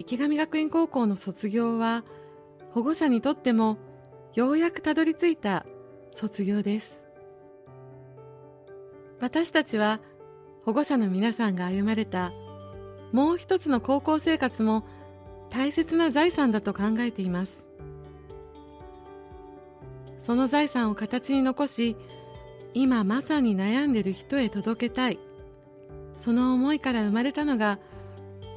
池上学院高校の卒業は保護者にとってもようやくたどり着いた卒業です。私たちは保護者の皆さんが歩まれたもう一つの高校生活も大切な財産だと考えています。その財産を形に残し、今まさに悩んでいる人へ届けたい、その思いから生まれたのが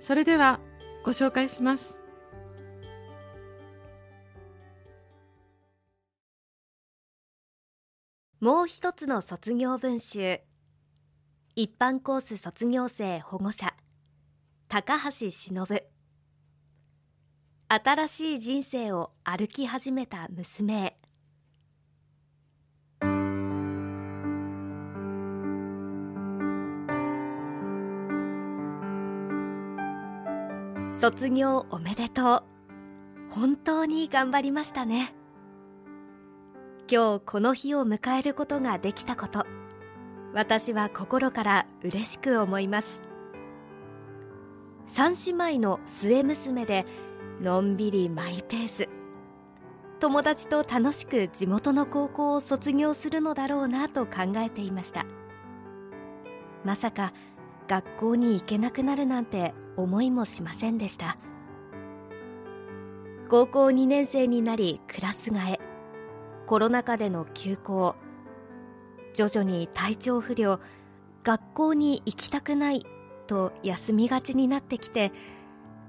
それではご紹介します。もう一つの卒業文集、一般コース卒業生保護者、高橋忍。新しい人生を歩き始めた娘へ。卒業おめでとう。本当に頑張りましたね。今日この日を迎えることができたこと、私は心から嬉しく思います。三姉妹の末娘で、のんびりマイペース。友達と楽しく地元の高校を卒業するのだろうなと考えていました。まさか学校に行けなくなるなんて思いもしませんでした。高校2年生になりクラス替え、コロナ禍での休校、徐々に体調不良、学校に行きたくないと休みがちになってきて、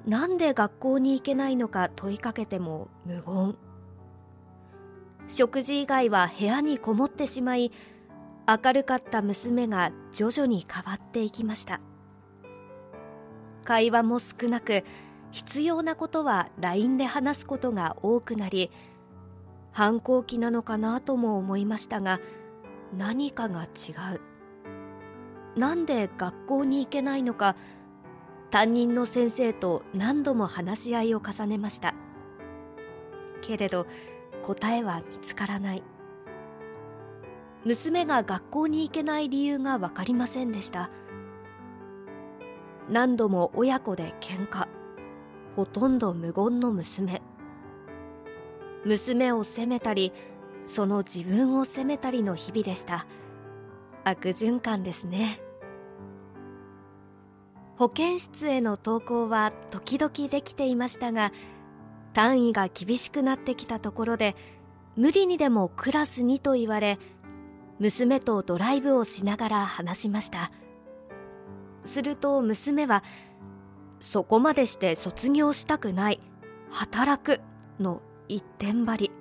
なんで学校に行けないのか問いかけても無言。食事以外は部屋にこもってしまい、明るかった娘が徐々に変わっていきました。会話も少なく、必要なことは LINE で話すことが多くなり、反抗期なのかなとも思いましたが、何かが違う。なんで学校に行けないのか、担任の先生と何度も話し合いを重ねました。けれど、答えは見つからない。娘が学校に行けない理由が分かりませんでした。何度も親子で喧嘩、ほとんど無言の娘を責めたり、その自分を責めたりの日々でした。悪循環ですね。保健室への登校は時々できていましたが、単位が厳しくなってきたところで、無理にでもクラスにと言われ、娘とドライブをしながら話しました。すると娘は、そこまでして卒業したくない、働くの一点張り。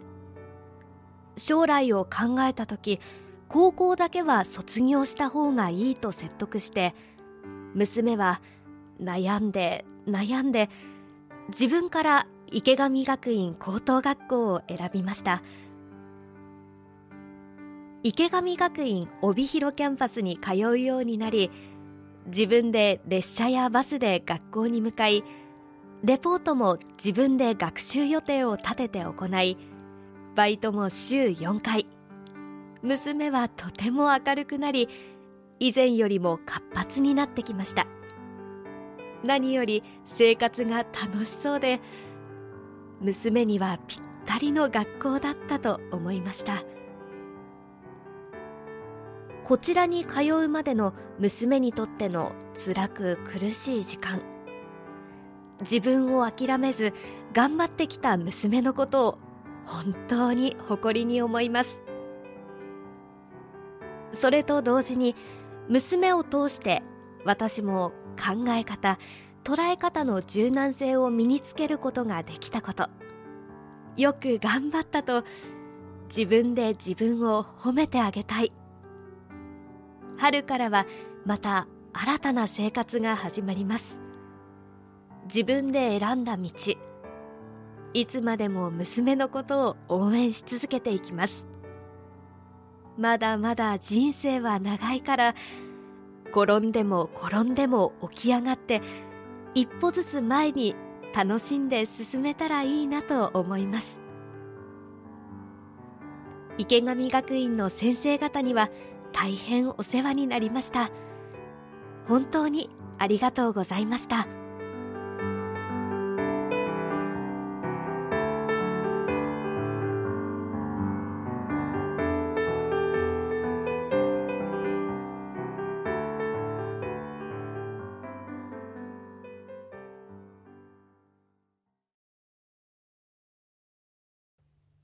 将来を考えた時、高校だけは卒業した方がいいと説得して、娘は悩んで悩んで、自分から池上学院高等学校を選びました。池上学院帯広キャンパスに通うようになり、自分で列車やバスで学校に向かい、レポートも自分で学習予定を立てて行い、バイトも週4回。娘はとても明るくなり、以前よりも活発になってきました。何より生活が楽しそうで、娘にはぴったりの学校だったと思いました。こちらに通うまでの娘にとっての辛く苦しい時間。自分を諦めず頑張ってきた娘のことを本当に誇りに思います。それと同時に、娘を通して私も考え方、捉え方の柔軟性を身につけることができたこと。よく頑張ったと自分で自分を褒めてあげたい。春からはまた新たな生活が始まります。自分で選んだ道。いつまでも娘のことを応援し続けていきます。まだまだ人生は長いから、転んでも転んでも起き上がって、一歩ずつ前に楽しんで進めたらいいなと思います。池上学院の先生方には、大変お世話になりました。本当にありがとうございました。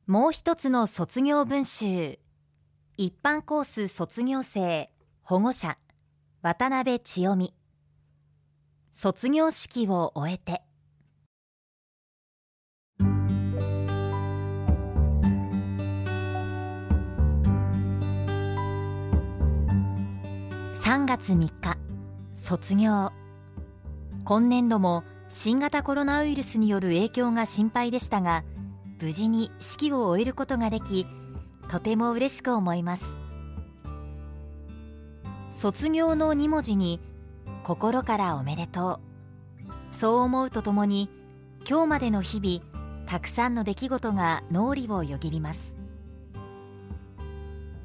もう一つの卒業文集。一般コース卒業生、保護者、渡辺千代美。卒業式を終えて。3月3日、卒業。今年度も新型コロナウイルスによる影響が心配でしたが、無事に式を終えることができ、とても嬉しく思います。卒業の2文字に心からおめでとう。そう思うとともに、今日までの日々、たくさんの出来事が脳裏をよぎります。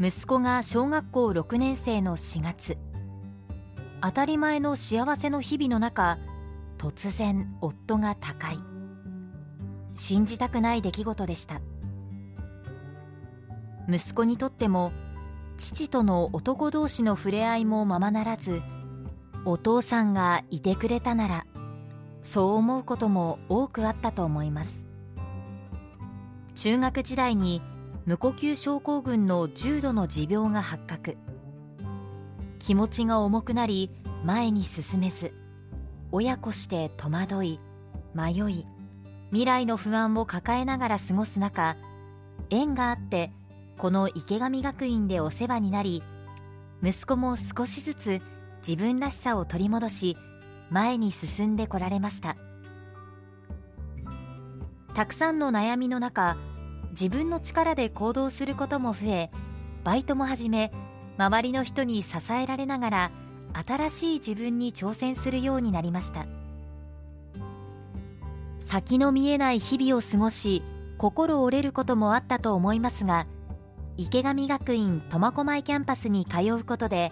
息子が小学校6年生の4月、当たり前の幸せの日々の中、突然夫が他界。信じたくない出来事でした。息子にとっても、父との男同士の触れ合いもままならず、お父さんがいてくれたなら、そう思うことも多くあったと思います。中学時代に無呼吸症候群の重度の持病が発覚。気持ちが重くなり、前に進めず、親子して戸惑い、迷い、未来の不安を抱えながら過ごす中、縁があって、この池上学院でお世話になり、息子も少しずつ自分らしさを取り戻し、前に進んでこられました。たくさんの悩みの中、自分の力で行動することも増え、バイトも始め、周りの人に支えられながら、新しい自分に挑戦するようになりました。先の見えない日々を過ごし、心折れることもあったと思いますが、池上学院苫小牧キャンパスに通うことで、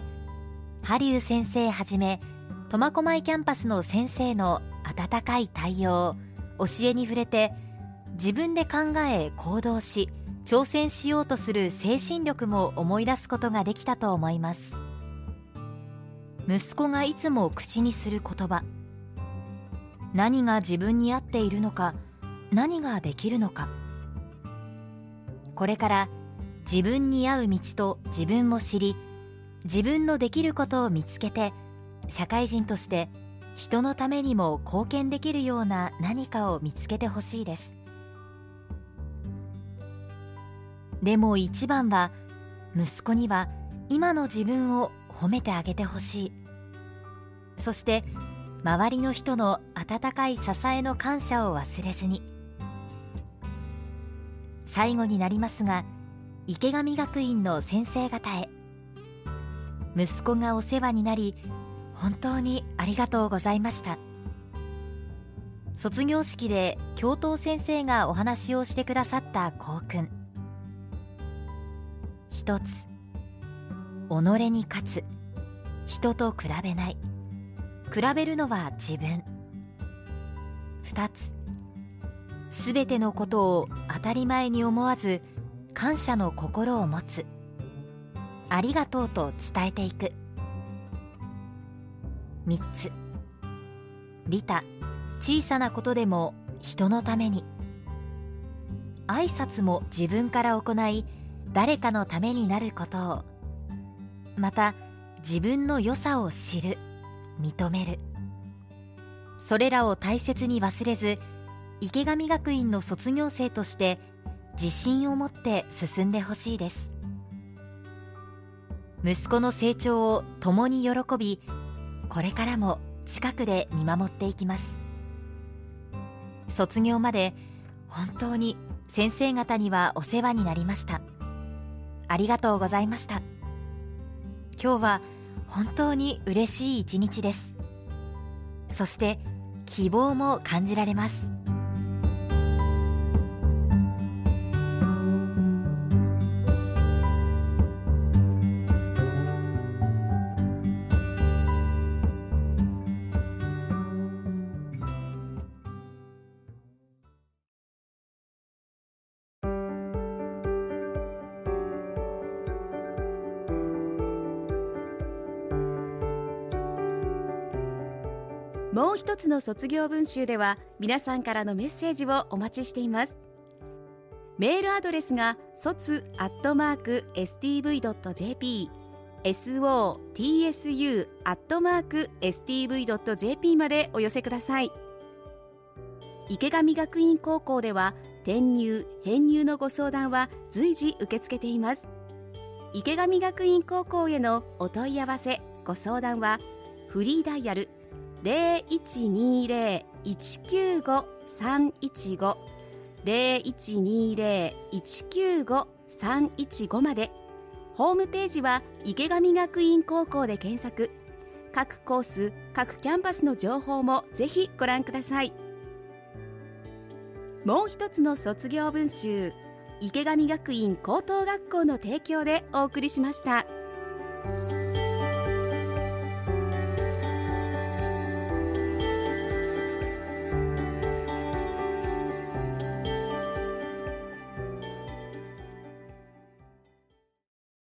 ハリウ先生はじめ苫小牧キャンパスの先生の温かい対応、教えに触れて、自分で考え行動し挑戦しようとする精神力も思い出すことができたと思います。息子がいつも口にする言葉、何が自分に合っているのか、何ができるのか。これから自分に合う道と自分を知り、自分のできることを見つけて、社会人として人のためにも貢献できるような何かを見つけてほしいです。でも一番は、息子には今の自分を褒めてあげてほしい。そして周りの人の温かい支えの感謝を忘れずに。最後になりますが、池上学院の先生方へ、息子がお世話になり本当にありがとうございました。卒業式で教頭先生がお話をしてくださった校訓、一つ、己に勝つ、人と比べない、比べるのは自分。二つ、すべてのことを当たり前に思わず感謝の心を持つ、ありがとうと伝えていく。3つ、利他、小さなことでも人のために。挨拶も自分から行い誰かのためになることを。また自分の良さを知る、認める。それらを大切に忘れず、池上学院の卒業生として自信を持って進んでほしいです。息子の成長を共に喜び、これからも近くで見守っていきます。卒業まで本当に先生方にはお世話になりました。ありがとうございました。今日は本当に嬉しい一日です。そして希望も感じられます。もう一つの卒業文集では皆さんからのメッセージをお待ちしています。メールアドレスがsots@stv.jp、sotsu@stv.jp までお寄せください。池上学院高校では転入・編入のご相談は随時受け付けています。池上学院高校へのお問い合わせ・ご相談はフリーダイヤル0120-195-315 0120-195-315 まで。ホームページは池上学院高校で検索。各コース、各キャンパスの情報もぜひご覧ください。もう一つの卒業文集、池上学院高等学校の提供でお送りしました。